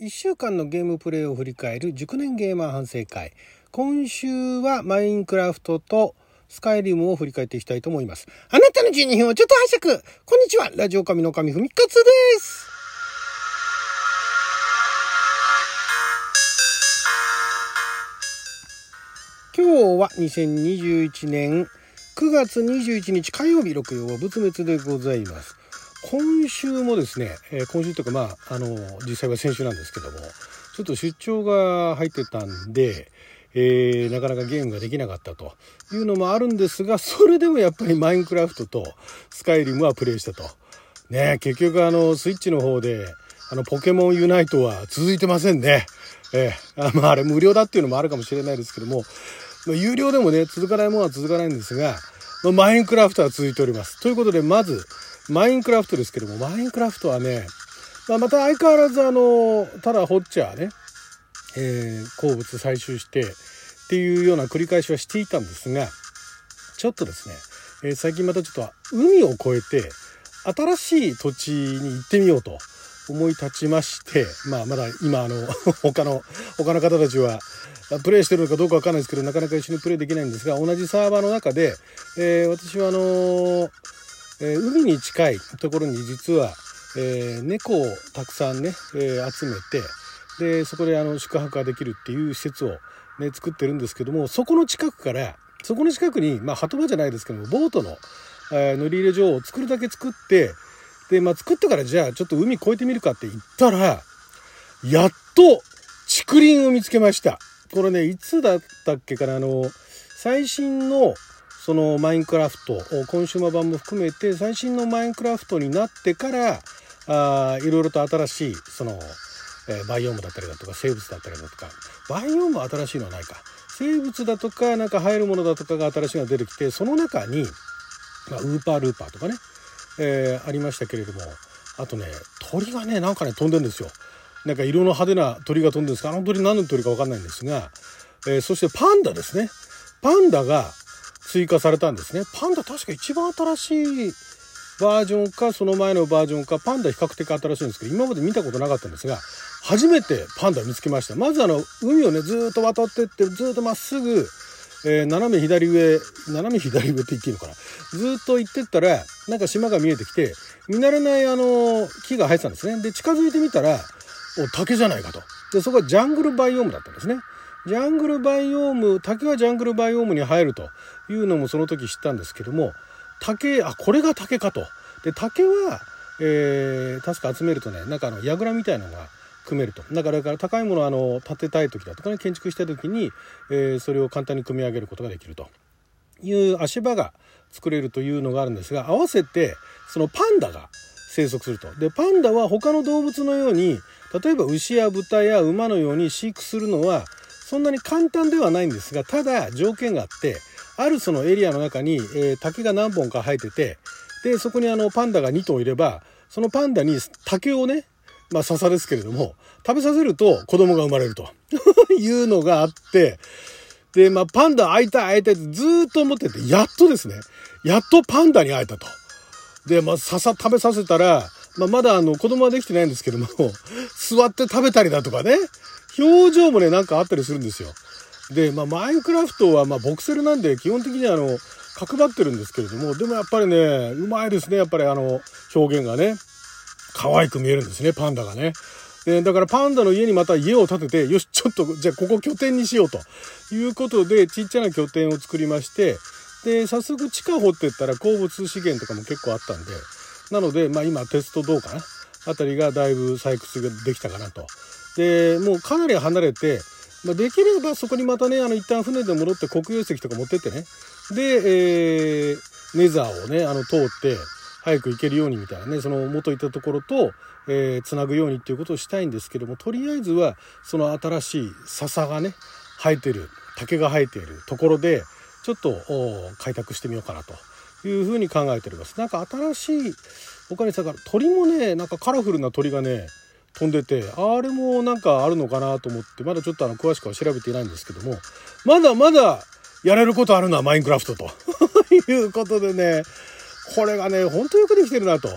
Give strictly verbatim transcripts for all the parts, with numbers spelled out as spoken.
いっしゅうかんのゲームプレイを振り返る熟年ゲーマー反省会。今週はマインクラフトとスカイリムを振り返っていきたいと思います。あなたのじゅうにふんをちょっと拝借。こんにちは、ラジオ神の神ふみかつです。今日はにせんにじゅういちねんくがつにじゅういちにち火曜日、六曜は仏滅でございます。今週もですね、えー、今週というか、まああの実際は先週なんですけども、ちょっと出張が入ってたんで、えー、なかなかゲームができなかったというのもあるんですが、それでもやっぱりマインクラフトとスカイリムはプレイしたとね。結局あのスイッチの方であのポケモンユナイトは続いてませんね。えー、あまああれ無料だっていうのもあるかもしれないですけども、まあ、有料でもね続かないものは続かないんですが、まあ、マインクラフトは続いておりますということで、まずマインクラフトですけども、マインクラフトはね、まあ、また相変わらずあのただ掘っちゃね、えー、鉱物採集してっていうような繰り返しはしていたんですが、ちょっとですね、えー、最近またちょっと海を越えて新しい土地に行ってみようと思い立ちまして、まあ、まだ今あの他の他の方たちはプレイしてるのかどうかわからないですけど、なかなか一緒にプレイできないんですが、同じサーバーの中で、えー、私はあのーえー、海に近いところに実は、えー、猫をたくさんね、えー、集めて、でそこであの宿泊ができるっていう施設を、ね、作ってるんですけども、そこの近くからそこの近くに、まあ、波止場じゃないですけども、ボートの、えー、乗り入れ場を作るだけ作って、で、まあ、作ってからじゃあちょっと海越えてみるかって言ったら、やっと竹林を見つけました。これね、いつだったっけかな、あの最新のそのマインクラフト、コンシューマー版も含めて最新のマインクラフトになってから、いろいろと新しいそのバイオームだったりだとか生物だったりだとか、バイオームは新しいのはないか、生物だとかなんか入るものだとかが新しいのが出てきて、その中に、まあ、ウーパールーパーとかね、えー、ありましたけれども、あとね鳥がねなんかね飛んでるんですよ。なんか色の派手な鳥が飛んでるんですが、あの鳥何の鳥か分かんないんですが、えー、そしてパンダですね。パンダが追加されたんですね。パンダ確か一番新しいバージョンかその前のバージョンか、パンダ比較的新しいんですけど、今まで見たことなかったんですが、初めてパンダ見つけました。まずあの海をねずっと渡ってって、ずっとまっすぐ、えー、斜め左上斜め左上って言っていいのかな、ずっと行ってったらなんか島が見えてきて、見慣れないあの木が生えてたんですね。で近づいてみたら、お竹じゃないかと。でそこはジャングルバイオームだったんですね。ジャングルバイオーム、竹はジャングルバイオームに入るというのもその時知ったんですけども、竹、あ、これが竹かと。で竹は、えー、確か集めるとね、なんかあの櫓みたいなのが組めると。だから、だから高いものをあの建てたい時だとかね、建築した時に、えー、それを簡単に組み上げることができるという足場が作れるというのがあるんですが、合わせてそのパンダが生息すると。でパンダは他の動物のように、例えば牛や豚や馬のように飼育するのはそんなに簡単ではないんですが、ただ条件があって、あるそのエリアの中に、えー、竹が何本か生えてて、でそこにあのパンダがにとういれば、そのパンダに竹をね、まあ笹ですけれども食べさせると子供が生まれるというのがあって、でまあパンダ会いたい会いたいってずっと思ってて、やっとですね、やっとパンダに会えたと。でまあ笹食べさせたら、まあ、まだあの子供はできてないんですけども、座って食べたりだとかね、表情もねなんかあったりするんですよ。でまあマインクラフトはまあボクセルなんで基本的にあの角張ってるんですけれども、でもやっぱりねうまいですね。やっぱりあの表現がね可愛く見えるんですね、パンダがね。でだからパンダの家にまた家を建てて、よしちょっとじゃあここ拠点にしようということで、ちっちゃな拠点を作りまして、で早速地下掘っていったら鉱物資源とかも結構あったんで、なので、まあ、今鉄と銅かなあたりがだいぶ採掘ができたかなと。でもうかなり離れて、まあ、できればそこにまたねあの一旦船で戻って黒曜石とか持ってってね、で、えー、ネザーをねあの通って早く行けるようにみたいなね、その元いたところと、えー、つなぐようにっていうことをしたいんですけども、とりあえずはその新しい笹がね生えてる、竹が生えているところでちょっと開拓してみようかなというふうに考えております。なんか新しいお金さんから鳥もね、なんかカラフルな鳥がね飛んでて、あれもなんかあるのかなと思って、まだちょっとあの詳しくは調べていないんですけども、まだまだやれることあるのはマインクラフトということでね、これがね本当よくできてるなと。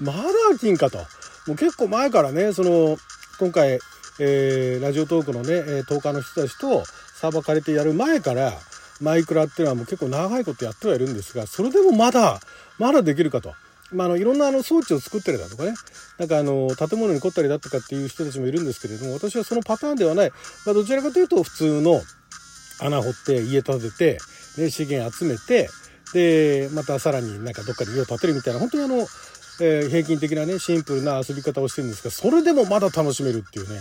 まだ飽きんかと。もう結構前からね、その今回えー、ラジオトークのねトーカーの人たちとサーバー借りてやる前からマイクラっていうのはもう結構長いことやってはいるんですが、それでもまだまだできるかと、まあ、あのいろんなあの装置を作ったりだとかね、なんかあの建物に凝ったりだとかっていう人たちもいるんですけれども、私はそのパターンではない、まあ、どちらかというと普通の穴掘って家建てて、ね、資源集めて、でまたさらになんかどっかに家を建てるみたいな、本当にあの、えー、平均的なねシンプルな遊び方をしてるんですが、それでもまだ楽しめるっていうね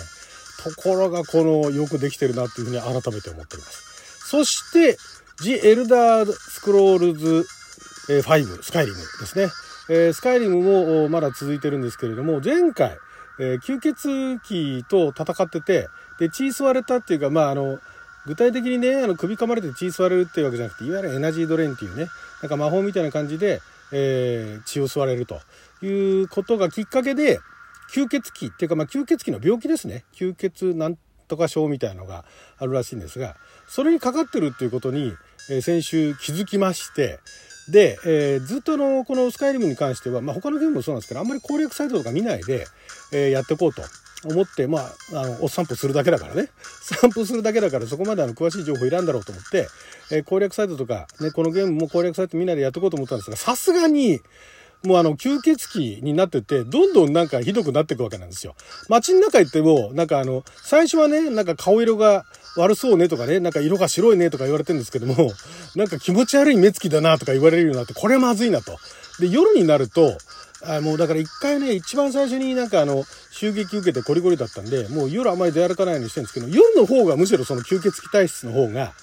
ところがこのよくできてるなっていうふうに改めて思っております。そして「The Elder Scrolls ファイブ Skyrim ですね、えー、スカイリムもまだ続いてるんですけれども、前回、えー、吸血鬼と戦ってて、で血吸われたっていうか、まああの具体的にねあの首噛まれて血吸われるっていうわけじゃなくて、いわゆるエナジードレインっていうね、なんか魔法みたいな感じで、えー、血を吸われるということがきっかけで、吸血鬼っていうか、まあ、吸血鬼の病気ですね、吸血なんとか症みたいなのがあるらしいんですが、それにかかってるっていうことに、えー、先週気づきまして、で、えー、ずっとのこのスカイリムに関しては、まあ、他のゲームもそうなんですけど、あんまり攻略サイトとか見ないで、えー、やっていこうと思って、まあ、あのお散歩するだけだからね散歩するだけだからそこまであの詳しい情報いらんだろうと思って、えー、攻略サイトとか、ね、このゲームも攻略サイト見ないでやっていこうと思ったんですが、さすがにもうあの吸血鬼になってて、どんどんなんかひどくなっていくわけなんですよ。街の中行ってもなんかあの最初はね、なんか顔色が悪そうねとかね、なんか色が白いねとか言われてるんですけども、なんか気持ち悪い目つきだなとか言われるようになって、これまずいなと。で夜になるとあもうだから一回ね、一番最初になんかあの襲撃受けてコリコリだったんで、もう夜あまり出歩かないようにしてるんですけど、夜の方がむしろその吸血鬼体質の方が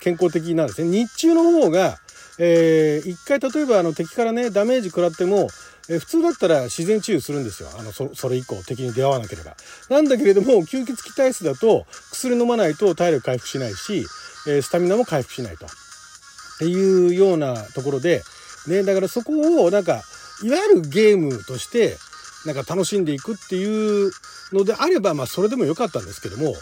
健康的なんですね。日中の方がえー、一回例えばあの敵からねダメージ食らっても、えー、普通だったら自然治癒するんですよ、あの そ, それ以降敵に出会わなければ。なんだけれども吸血鬼体質だと薬飲まないと体力回復しないし、えー、スタミナも回復しないとっていうようなところで、ね、だからそこをなんかいわゆるゲームとしてなんか楽しんでいくっていうのであれば、まあ、それでもよかったんですけども、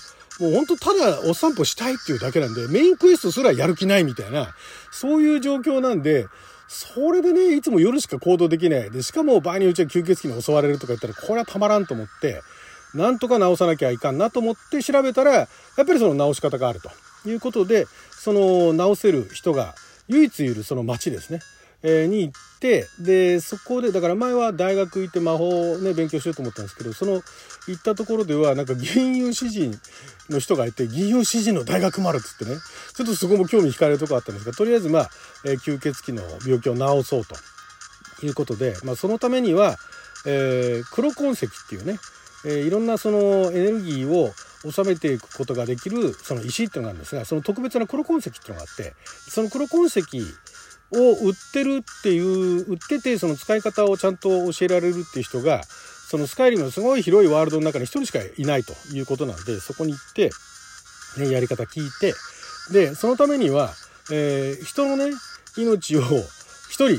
もう本当ただお散歩したいっていうだけなんで、メインクエストすらやる気ないみたいな、そういう状況なんで、それでねいつも夜しか行動できないで、しかも場合によっては吸血鬼に襲われるとか言ったら、これはたまらんと思って、なんとか直さなきゃいかんなと思って調べたら、やっぱりその直し方があるということで、その直せる人が唯一いるその町ですね、えー、に行って、でそこでだから前は大学行って魔法をね勉強しようと思ったんですけど、その行ったところではなんか吟遊詩人の人がいて、吟遊詩人の大学もあるっつってね、ちょっとそこも興味惹かれるとこあったんですが、とりあえずまあ、えー、吸血鬼の病気を治そうということで、まあ、そのためには、えー、黒痕石っていうね、えー、いろんなそのエネルギーを収めていくことができるその石っていうのがあるんですが、その特別な黒痕石っていうのがあって、その黒痕石を売ってるっていう売っててその使い方をちゃんと教えられるっていう人が、そのスカイリムのすごい広いワールドの中に一人しかいないということなんで、そこに行って、ね、やり方聞いて、でそのためには、えー、人のね命を一人ね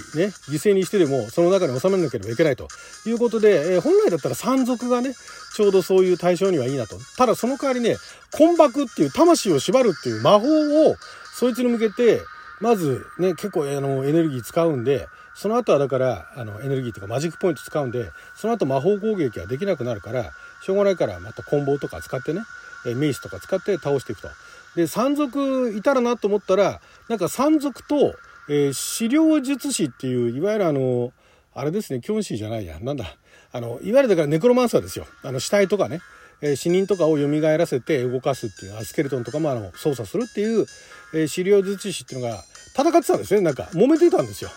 犠牲にしてでもその中に収めなければいけないということで、えー、本来だったら山賊がねちょうどそういう対象にはいいなと。ただその代わりね、魂縛っていう魂を縛るっていう魔法をそいつに向けてまずね結構あのエネルギー使うんで、その後はだからあのエネルギーとかマジックポイント使うんで、その後魔法攻撃はできなくなるからしょうがないから、また棍棒とか使ってね、メイスとか使って倒していくと。で山賊いたらなと思ったら、なんか山賊と、えー、狩猟術師っていういわゆるあのあれですね、キョンシーじゃないやなんだあのいわゆるだからネクロマンサーですよ、あの死体とかね、えー、死人とかを蘇らせて動かすっていう、スケルトンとかもあの操作するっていう、えー、狩猟術師っていうのが戦ってたんですね。なんか揉めてたんですよ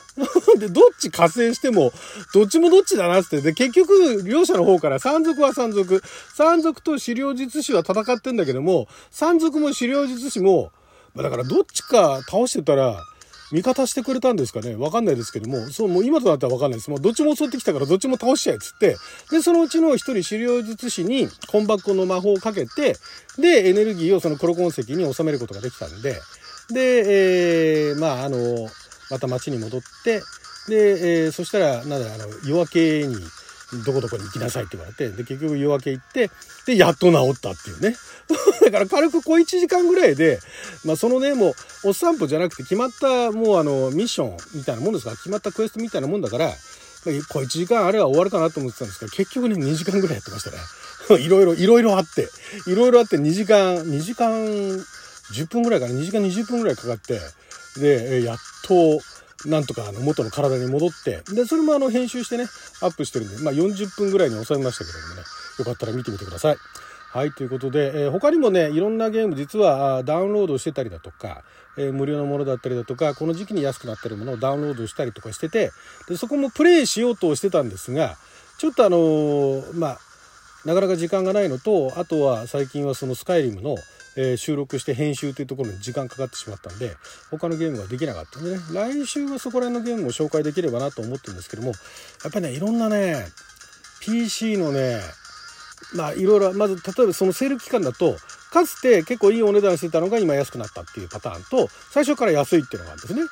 でどっち加勢してもどっちもどっちだなって、で結局両者の方から山賊は山賊山賊と狩猟術師は戦ってんだけども、山賊も狩猟術師も、まあ、だからどっちか倒してたら味方してくれたんですかね、わかんないですけども、そうもう今となってはわかんないです。もうどっちも襲ってきたからどっちも倒しちゃえっつって、でそのうちの一人狩猟術師に根箱の魔法をかけて、でエネルギーをその黒痕石に収めることができたんで、で、えー、まああのまた町に戻って、で、えー、そしたらなんだあの夜明けにどこどこに行きなさいって言われて、で結局夜明け行って、でやっと治ったっていうねだから軽くこういちじかんぐらいで、まあ、そのねもうお散歩じゃなくて決まったもうあのミッションみたいなもんですから、決まったクエストみたいなもんだから、まあ、こういちじかんあれは終わるかなと思ってたんですけど、結局ねにじかんぐらいやってましたねいろいろいろいろあっていろいろあってにじかんにじかんじゅっぷんぐらいかなにじかんにじゅっぷんぐらいかかって、でやっとなんとかあの元の体に戻って、でそれもあの編集してねアップしてるんで、まあ、よんじゅっぷんぐらいに収めましたけどもね、よかったら見てみてください。はいということで、えー、他にもねいろんなゲーム実はダウンロードしてたりだとか、えー、無料のものだったりだとか、この時期に安くなってるものをダウンロードしたりとかしてて、でそこもプレイしようとしてたんですが、ちょっとあのー、まあなかなか時間がないのと、あとは最近はそのスカイリムの、えー、収録して編集というところに時間かかってしまったんで他のゲームができなかったんでね、来週はそこら辺のゲームを紹介できればなと思ってるんですけども、やっぱりねいろんなね ピーシー のねまあいろいろ、まず例えばそのセール期間だとかつて結構いいお値段してたのが今安くなったっていうパターンと、最初から安いっていうのがあるんですね。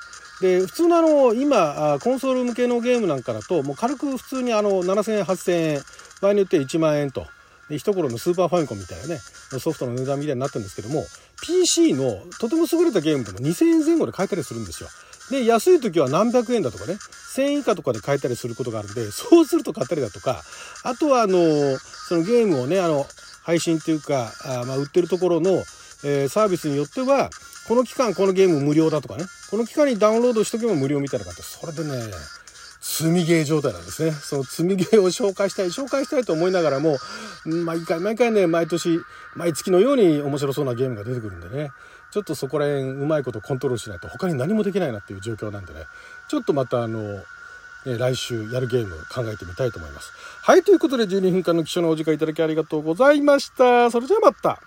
で普通のあの今コンソール向けのゲームなんかだともう軽く普通にあのななせんえんはっせんえん場合によっていちまんえんと一頃のスーパーファミコンみたいなねソフトの値段みたいになってるんですけども、 ピーシー のとても優れたゲームでもにせんえんぜん後で買えたりするんですよ。で安い時は何百円だとかねせんえん以下とかで買えたりすることがあるんで、そうすると買ったりだとか、あとはあのそのゲームをねあの配信というかあ、まあ、売ってるところの、えー、サービスによってはこの期間このゲーム無料だとかね、この期間にダウンロードしとけば無料みたいな感じで、それでね積みゲー状態なんですね。その積みゲーを紹介したい紹介したいと思いながらも、毎回毎回ね毎年毎月のように面白そうなゲームが出てくるんでね、ちょっとそこら辺うまいことコントロールしないと他に何もできないなっていう状況なんでね、ちょっとまたあの、ね、来週やるゲーム考えてみたいと思います。はいということでじゅうにふんかんの貴重なお時間いただきありがとうございました。それじゃあまた。